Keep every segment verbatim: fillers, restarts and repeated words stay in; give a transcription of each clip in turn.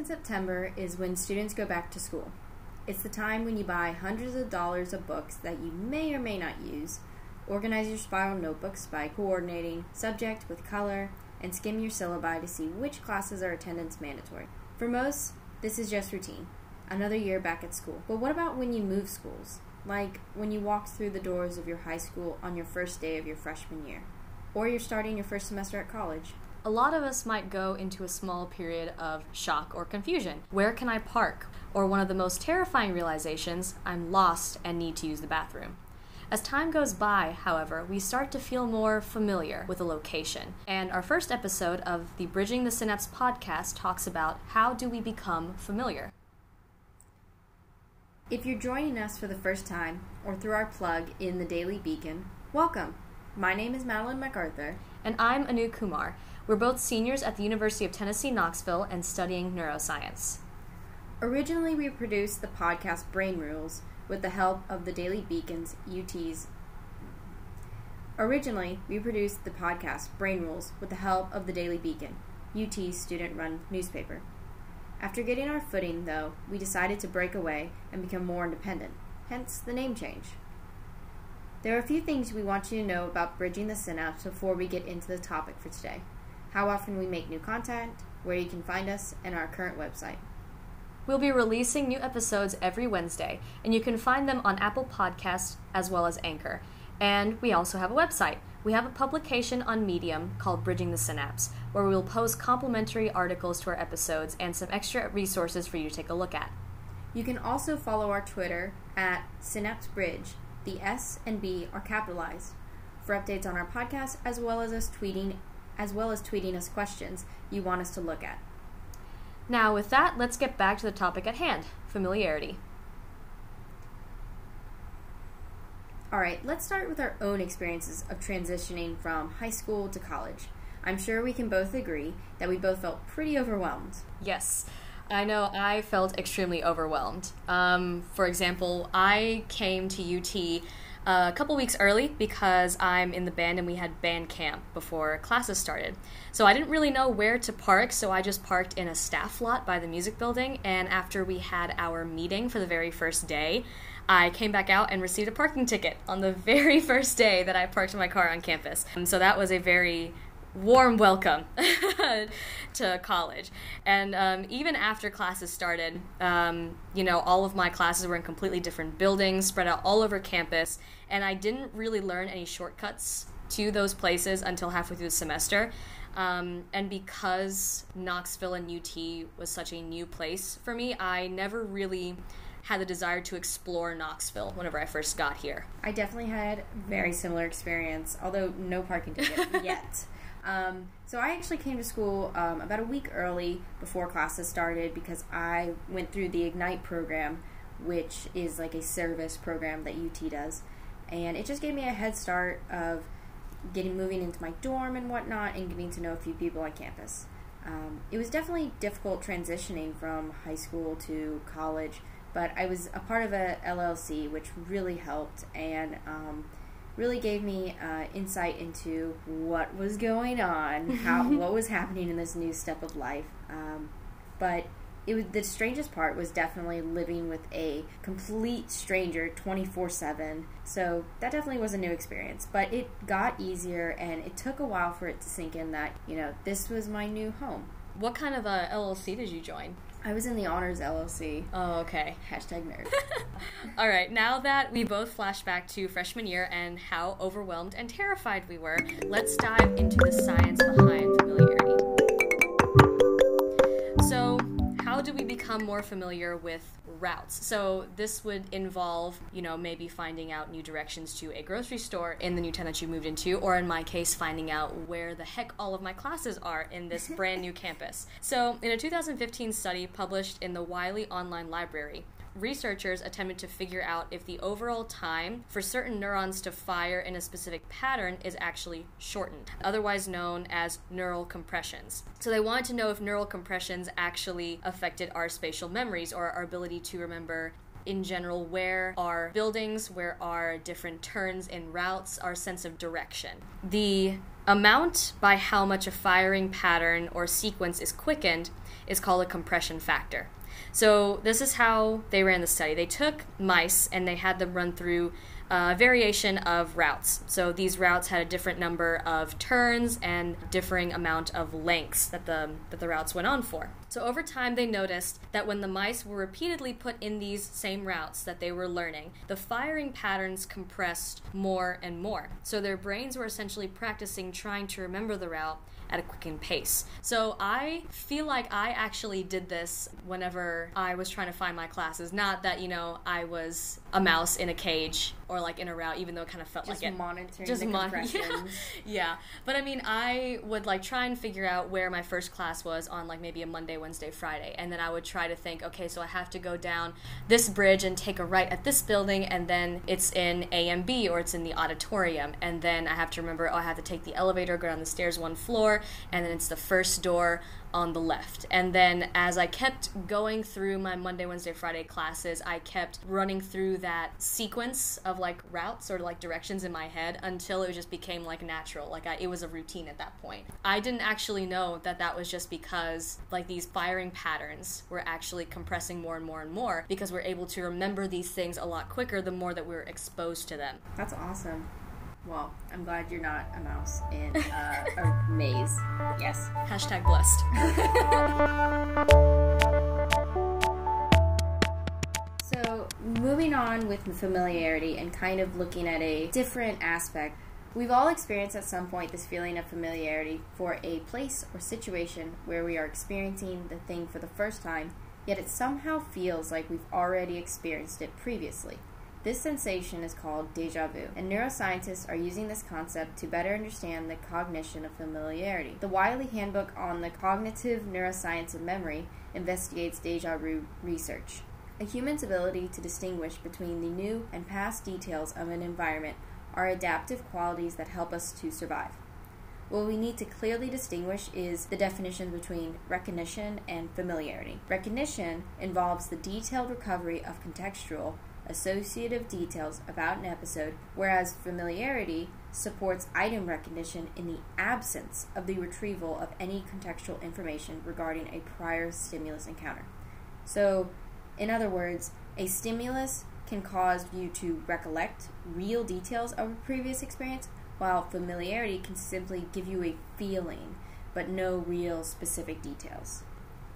in September is when students go back to school. It's the time when you buy hundreds of dollars of books that you may or may not use, organize your spiral notebooks by coordinating subject with color, and skim your syllabi to see which classes are attendance mandatory. For most, this is just routine, another year back at school. But what about when you move schools? Like when you walk through the doors of your high school on your first day of your freshman year, or you're starting your first semester at college. A lot of us might go into a small period of shock or confusion. Where can I park? Or one of the most terrifying realizations, I'm lost and need to use the bathroom. As time goes by, however, we start to feel more familiar with a location. And our first episode of the Bridging the Synapse podcast talks about how do we become familiar. If you're joining us for the first time, or through our plug in the Daily Beacon, welcome. My name is Madeline MacArthur. And I'm Anu Kumar. We're both seniors at the University of Tennessee, Knoxville, and studying neuroscience. Originally, we produced the podcast Brain Rules with the help of the Daily Beacon's U T's. Originally, we produced the podcast Brain Rules with the help of the Daily Beacon, U T's student-run newspaper. After getting our footing, though, we decided to break away and become more independent, hence the name change. There are a few things we want you to know about Bridging the Synapse before we get into the topic for today. How often we make new content, where you can find us, and our current website. We'll be releasing new episodes every Wednesday, and you can find them on Apple Podcasts as well as Anchor. And we also have a website. We have a publication on Medium called Bridging the Synapse, where we'll post complimentary articles to our episodes and some extra resources for you to take a look at. You can also follow our Twitter at SynapseBridge. The S and B are capitalized, for updates on our podcast as well as us tweeting as well as tweeting us questions you want us to look at. Now with that, let's get back to the topic at hand, familiarity. Alright, let's start with our own experiences of transitioning from high school to college. I'm sure we can both agree that we both felt pretty overwhelmed. Yes, I know I felt extremely overwhelmed. Um, for example, I came to U T a couple weeks early because I'm in the band and we had band camp before classes started. So I didn't really know where to park, so I just parked in a staff lot by the music building, and after we had our meeting for the very first day, I came back out and received a parking ticket on the very first day that I parked my car on campus. And so that was a very warm welcome to college. And um, even after classes started, um, you know, all of my classes were in completely different buildings, spread out all over campus, and I didn't really learn any shortcuts to those places until halfway through the semester. Um, and because Knoxville and U T was such a new place for me, I never really had the desire to explore Knoxville whenever I first got here. I definitely had very similar experience, although no parking ticket yet. Um, so I actually came to school um, about a week early before classes started because I went through the Ignite program, which is like a service program that U T does, and it just gave me a head start of getting moving into my dorm and whatnot and getting to know a few people on campus. Um, it was definitely difficult transitioning from high school to college, but I was a part of a L L C, which really helped, and um, really gave me uh, insight into what was going on, how what was happening in this new step of life. Um, but it was, the strangest part was definitely living with a complete stranger twenty-four seven. So that definitely was a new experience. But it got easier, and it took a while for it to sink in that, you know, this was my new home. What kind of a L L C did you join? I was in the Honors L L C. Oh, okay. Hashtag nerd. All right, now that we both flashed back to freshman year and how overwhelmed and terrified we were, let's dive into the science behind familiarity. So, how do we become more familiar with routes? So this would involve, you know, maybe finding out new directions to a grocery store in the new town that you moved into, or in my case, finding out where the heck all of my classes are in this brand new campus. So in a two thousand fifteen study published in the Wiley Online Library, researchers attempted to figure out if the overall time for certain neurons to fire in a specific pattern is actually shortened, otherwise known as neural compressions. So they wanted to know if neural compressions actually affected our spatial memories or our ability to remember in general, where are buildings, where are different turns and routes, our sense of direction. The amount by how much a firing pattern or sequence is quickened is called a compression factor. So this is how they ran the study. They took mice and they had them run through a variation of routes. So these routes had a different number of turns and differing amount of lengths that the, that the routes went on for. So over time they noticed that when the mice were repeatedly put in these same routes that they were learning, the firing patterns compressed more and more. So their brains were essentially practicing trying to remember the route at a quickened pace. So I feel like I actually did this whenever I was trying to find my classes. Not that, you know, I was a mouse in a cage or like in a route, even though it kind of felt just like it. Just monitoring just the mon- compressions. Yeah. yeah. But I mean, I would like try and figure out where my first class was on like maybe a Monday, Wednesday, Friday. And then I would try to think, okay, so I have to go down this bridge and take a right at this building, and then it's in A and B, or it's in the auditorium. And then I have to remember, oh, I have to take the elevator, go down the stairs one floor, and then it's the first door on the left. And then as I kept going through my Monday, Wednesday, Friday classes, I kept running through that sequence of like routes or like directions in my head until it just became like natural. Like I, it was a routine at that point. I didn't actually know that that was just because like these firing patterns were actually compressing more and more and more, because we're able to remember these things a lot quicker the more that we're exposed to them. That's awesome. Well, I'm glad you're not a mouse in uh, a maze. Yes. Hashtag blessed. So, moving on with familiarity and kind of looking at a different aspect. We've all experienced at some point this feeling of familiarity for a place or situation where we are experiencing the thing for the first time, yet it somehow feels like we've already experienced it previously. This sensation is called déjà vu, and neuroscientists are using this concept to better understand the cognition of familiarity. The Wiley Handbook on the Cognitive Neuroscience of Memory investigates déjà vu research, a human's ability to distinguish between the new and past details of an environment are adaptive qualities that help us to survive. What we need to clearly distinguish is the definition between recognition and familiarity. Recognition involves the detailed recovery of contextual associative details about an episode, whereas familiarity supports item recognition in the absence of the retrieval of any contextual information regarding a prior stimulus encounter. So, in other words, a stimulus can cause you to recollect real details of a previous experience, while familiarity can simply give you a feeling, but no real specific details.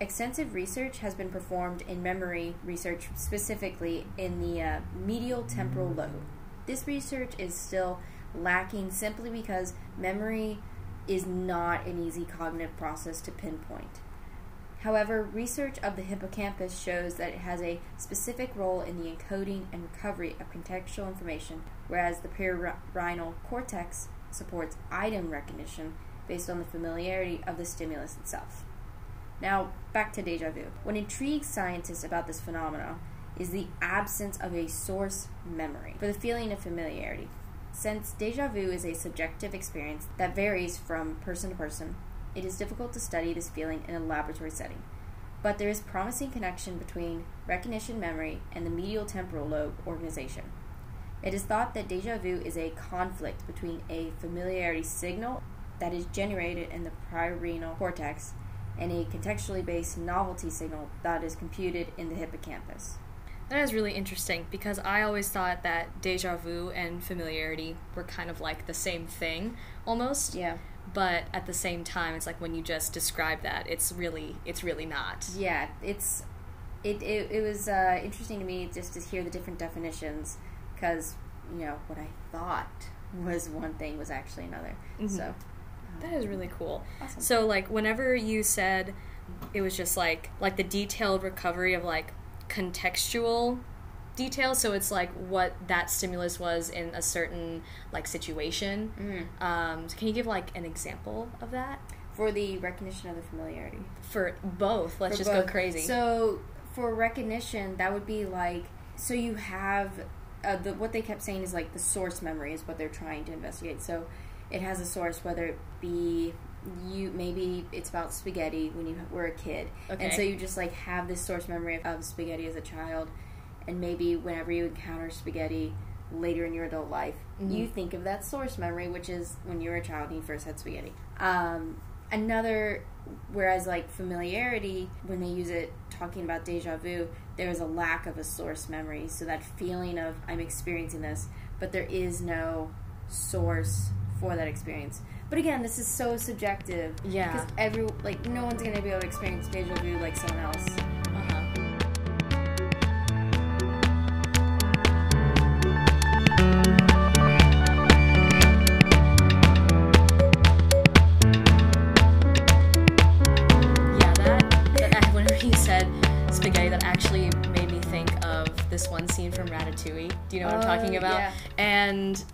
Extensive research has been performed in memory research, specifically in the uh, medial temporal lobe. This research is still lacking simply because memory is not an easy cognitive process to pinpoint. However, research of the hippocampus shows that it has a specific role in the encoding and recovery of contextual information, whereas the perirhinal cortex supports item recognition based on the familiarity of the stimulus itself. Now, back to déjà vu. What intrigues scientists about this phenomenon is the absence of a source memory for the feeling of familiarity. Since déjà vu is a subjective experience that varies from person to person, it is difficult to study this feeling in a laboratory setting. But there is promising connection between recognition memory and the medial temporal lobe organization. It is thought that déjà vu is a conflict between a familiarity signal that is generated in the perirhinal cortex and a contextually based novelty signal that is computed in the hippocampus. That is really interesting, because I always thought that déjà vu and familiarity were kind of like the same thing, almost. Yeah. But at the same time, it's like when you just describe that, it's really, it's really not. Yeah, it's, it, it, it was uh, interesting to me just to hear the different definitions, because, you know, what I thought was one thing was actually another, mm-hmm. so... That is really cool. Awesome. So, like, whenever you said it was just, like, like the detailed recovery of, like, contextual details, so it's, like, what that stimulus was in a certain, like, situation. Mm-hmm. Um, so can you give, like, an example of that? For the recognition of the familiarity. For both. Let's for just both. Go crazy. So, for recognition, that would be, like, so you have, uh, the, what they kept saying is, like, the source memory is what they're trying to investigate. So... it has a source, whether it be you, maybe it's about spaghetti when you were a kid. Okay. And so you just like have this source memory of, of spaghetti as a child, and maybe whenever you encounter spaghetti later in your adult life, mm-hmm. you think of that source memory, which is when you were a child and you first had spaghetti. Um, another, whereas like familiarity, when they use it talking about déjà vu, there is a lack of a source memory. So that feeling of I'm experiencing this, but there is no source for that experience. But again, this is so subjective. Yeah. Because every, like, no one's going to be able to experience déjà vu like someone else. Ratatouille. Do you know what oh, I'm talking about? Yeah. And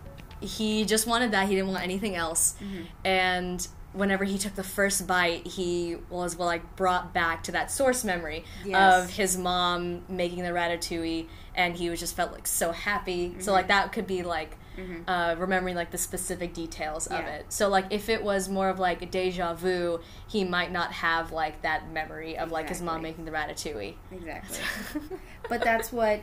he just wanted that. He didn't want anything else. Mm-hmm. And whenever he took the first bite, he was well, like brought back to that source memory yes. of his mom making the ratatouille, and he was just felt like so happy. Mm-hmm. So like that could be like mm-hmm. uh, remembering like the specific details yeah. of it. So like if it was more of like déjà vu, he might not have like that memory of exactly. like his mom making the ratatouille. Exactly. But that's what.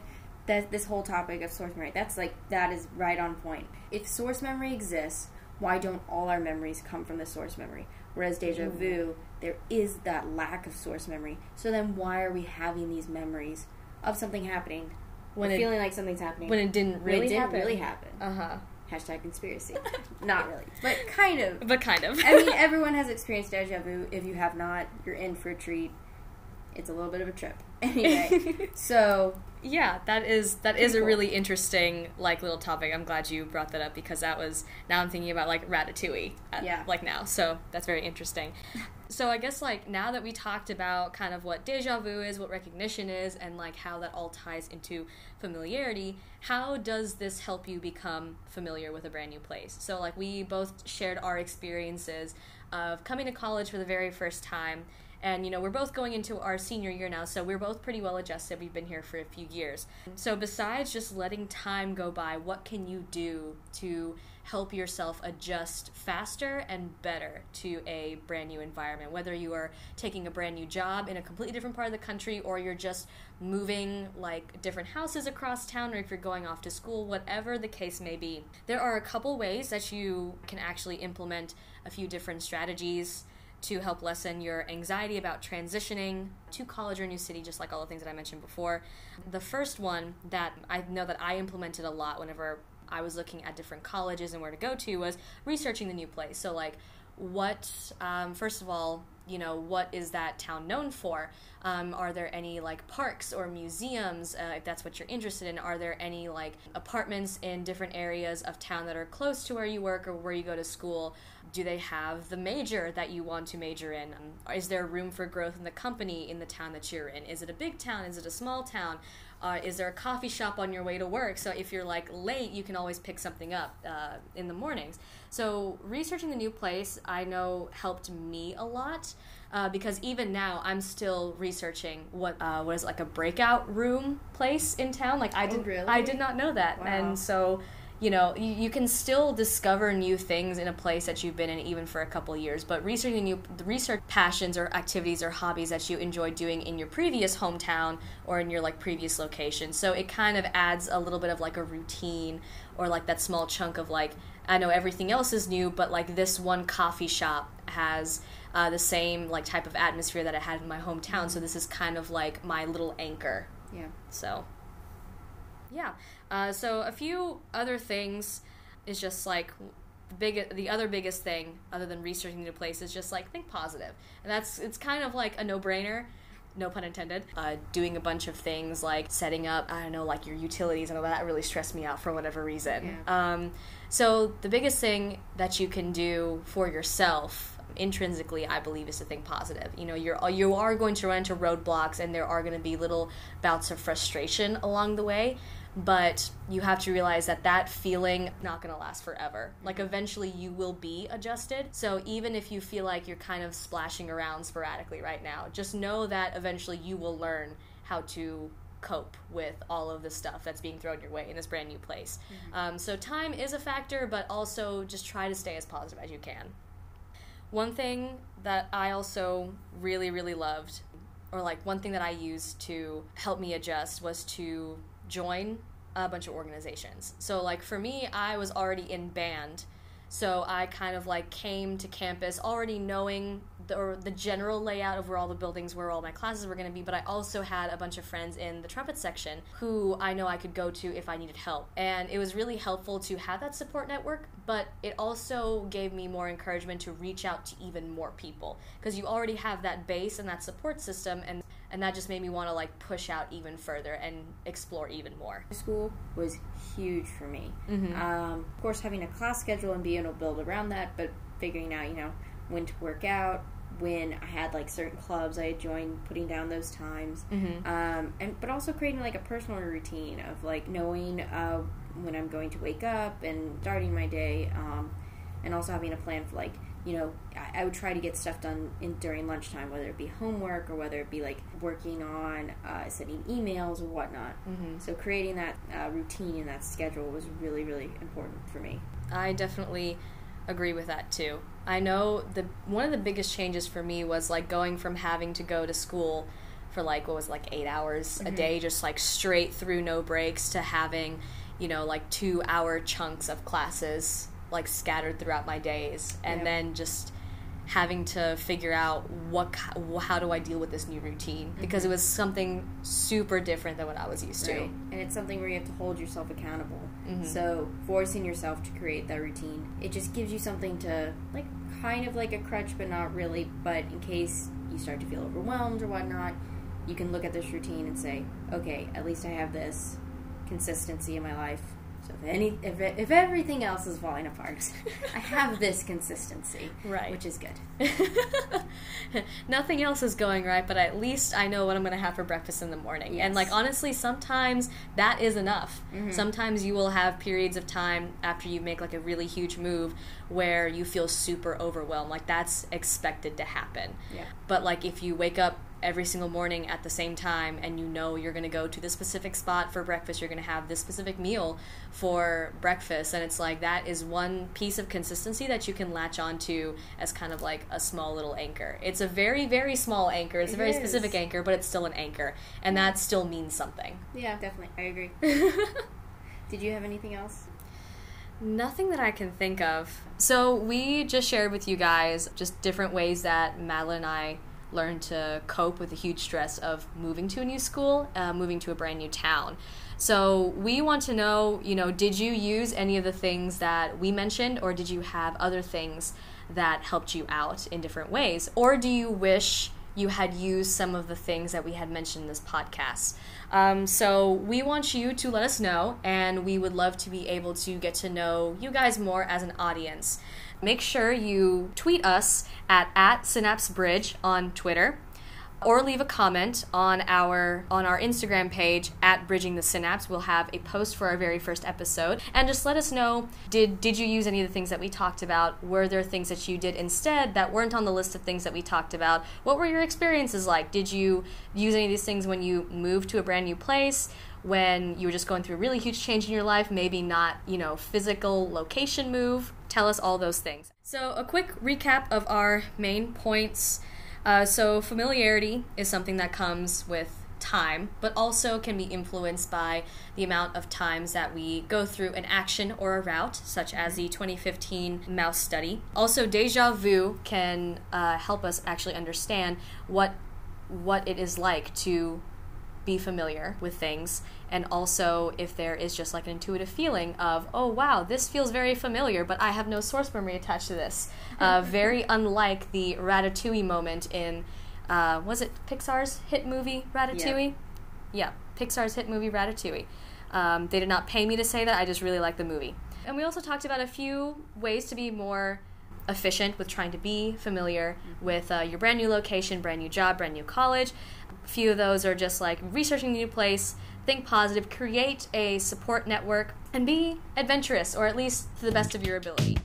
That this whole topic of source memory, that's like, that is right on point. If source memory exists, why don't all our memories come from the source memory? Whereas déjà vu, there is that lack of source memory. So then why are we having these memories of something happening, when it, feeling like something's happening? When it didn't really when it didn't happen. really happen. Uh-huh. Hashtag conspiracy. Not really. But kind of. But kind of. I mean, everyone has experienced déjà vu. If you have not, you're in for a treat. It's a little bit of a trip. Anyway, so... Yeah, that is that is a really interesting like little topic. I'm glad you brought that up because that was now I'm thinking about like Ratatouille at, yeah. like now. So that's very interesting. So I guess like now that we talked about kind of what déjà vu is, what recognition is, and like how that all ties into familiarity, how does this help you become familiar with a brand new place? So like we both shared our experiences of coming to college for the very first time. And, you know, we're both going into our senior year now, so we're both pretty well adjusted. We've been here for a few years. So besides just letting time go by, what can you do to help yourself adjust faster and better to a brand new environment? Whether you are taking a brand new job in a completely different part of the country, or you're just moving like different houses across town, or if you're going off to school, whatever the case may be. There are a couple ways that you can actually implement a few different strategies to help lessen your anxiety about transitioning to college or new city, just like all the things that I mentioned before. The first one that I know that I implemented a lot whenever I was looking at different colleges and where to go to was researching the new place. So like what, um, first of all, you know, what is that town known for? Um, are there any like parks or museums, uh, if that's what you're interested in? Are there any like apartments in different areas of town that are close to where you work or where you go to school? Do they have the major that you want to major in? Um, is there room for growth in the company in the town that you're in? Is it a big town? Is it a small town? Uh, is there a coffee shop on your way to work? So if you're like late, you can always pick something up uh, in the mornings. So researching the new place, I know, helped me a lot uh, because even now I'm still researching what uh, what is it, like a breakout room place in town. Like I oh, did, really? I did not know that, wow. And so. You know, you, you can still discover new things in a place that you've been in even for a couple years, but researching new research passions or activities or hobbies that you enjoy doing in your previous hometown or in your like previous location. So it kind of adds a little bit of like a routine or like that small chunk of like, I know everything else is new, but like this one coffee shop has uh, the same like type of atmosphere that it had in my hometown. So this is kind of like my little anchor. Yeah. So... Yeah, uh, so a few other things is just like the big, the other biggest thing other than researching new places is just like think positive, and that's it's kind of like a no-brainer, no pun intended. Uh, doing a bunch of things like setting up, I don't know, like your utilities and all that really stressed me out for whatever reason. Yeah. Um, so the biggest thing that you can do for yourself. Intrinsically, I believe, is to think positive. You know, you're you are going to run into roadblocks, and there are going to be little bouts of frustration along the way. But you have to realize that that feeling not going to last forever. Like eventually, you will be adjusted. So even if you feel like you're kind of splashing around sporadically right now, just know that eventually you will learn how to cope with all of the stuff that's being thrown your way in this brand new place. Mm-hmm. Um, so time is a factor, but also just try to stay as positive as you can. One thing that I also really, really loved, or like one thing that I used to help me adjust was to join a bunch of organizations. So like for me, I was already in band. So I kind of like came to campus already knowing the, or the general layout of where all the buildings were, all my classes were going to be, but I also had a bunch of friends in the trumpet section who I know I could go to if I needed help. And it was really helpful to have that support network, but it also gave me more encouragement to reach out to even more people, because you already have that base and that support system, and and that just made me want to like push out even further and explore even more. School was huge for me. Mm-hmm. Um, of course, having a class schedule and being able to build around that, but figuring out, you know, when to work out, when I had like certain clubs I had joined, putting down those times, mm-hmm. um, and but also creating like a personal routine of like knowing uh, when I'm going to wake up and starting my day, um, and also having a plan for like, you know, I would try to get stuff done in, during lunchtime, whether it be homework or whether it be like working on uh, sending emails or whatnot. Mm-hmm. So creating that uh, routine and that schedule was really, really important for me. I definitely agree with that too. I know the one of the biggest changes for me was like going from having to go to school for like what was like eight hours mm-hmm. a day, just like straight through, no breaks, to having, you know, like two hour chunks of classes like scattered throughout my days, and yep. then just having to figure out what how do I deal with this new routine, mm-hmm. because it was something super different than what I was used right. to. And it's something where you have to hold yourself accountable. Mm-hmm. So forcing yourself to create that routine, it just gives you something to like, kind of like a crutch, but not really. But in case you start to feel overwhelmed or whatnot, you can look at this routine and say, okay, at least I have this consistency in my life. So if any, if, it, if everything else is falling apart, I have this consistency, right? Which is good. Nothing else is going right, but at least I know what I'm going to have for breakfast in the morning. Yes. And like honestly, sometimes that is enough. Mm-hmm. Sometimes you will have periods of time after you make like a really huge move where you feel super overwhelmed. Like that's expected to happen. Yeah. But like if you wake up every single morning at the same time and you know you're going to go to this specific spot for breakfast, you're going to have this specific meal for breakfast, and it's like that is one piece of consistency that you can latch onto as kind of like a small little anchor. It's a very, very small anchor. It's a very specific anchor, but it's still an anchor, and that still means something. Yeah, definitely. I agree. Did you have anything else? Nothing that I can think of. So we just shared with you guys just different ways that Madeline and I learn to cope with the huge stress of moving to a new school, uh, moving to a brand new town. So we want to know, you know, did you use any of the things that we mentioned, or did you have other things that helped you out in different ways? Or do you wish you had used some of the things that we had mentioned in this podcast? Um, so we want you to let us know, and we would love to be able to get to know you guys more as an audience. Make sure you tweet us at, at SynapseBridge on Twitter, or leave a comment on our on our Instagram page at Bridging the Synapse. We'll have a post for our very first episode. And just let us know, did did you use any of the things that we talked about? Were there things that you did instead that weren't on the list of things that we talked about? What were your experiences like? Did you use any of these things when you moved to a brand new place? When you were just going through a really huge change in your life, maybe not, you know, physical location move? Tell us all those things. So a quick recap of our main points. Uh, so familiarity is something that comes with time, but also can be influenced by the amount of times that we go through an action or a route, such as the twenty fifteen mouse study. Also, déjà vu can uh, help us actually understand what what it is like to be familiar with things, and also if there is just like an intuitive feeling of, oh wow, this feels very familiar, but I have no source memory attached to this. Uh, very unlike the Ratatouille moment in, uh, was it Pixar's hit movie Ratatouille? Yeah, yeah, Pixar's hit movie Ratatouille. Um, they did not pay me to say that, I just really like the movie. And we also talked about a few ways to be more efficient with trying to be familiar with uh, your brand new location, brand new job, brand new college. A few of those are just like researching a new place, think positive, create a support network, and be adventurous, or at least to the best of your ability.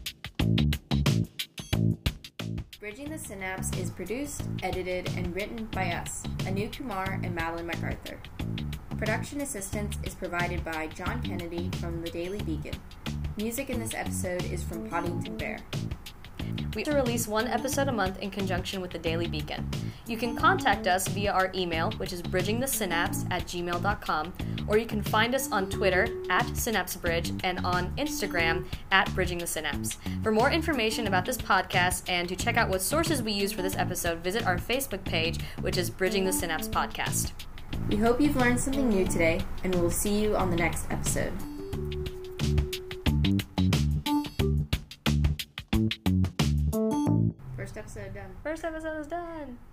Bridging the Synapse is produced, edited, and written by us, Anu Kumar and Madeline MacArthur. Production assistance is provided by John Kennedy from the Daily Beacon. Music in this episode is from Poddington Bear. We release one episode a month in conjunction with the Daily Beacon. You can contact us via our email, which is bridging the synapse at gmail dot com, or you can find us on Twitter at SynapseBridge and on Instagram at Bridging the Synapse. For more information about this podcast and to check out what sources we use for this episode, visit our Facebook page, which is Bridging the Synapse Podcast. We hope you've learned something new today, and we'll see you on the next episode. First episode done. First episode is done.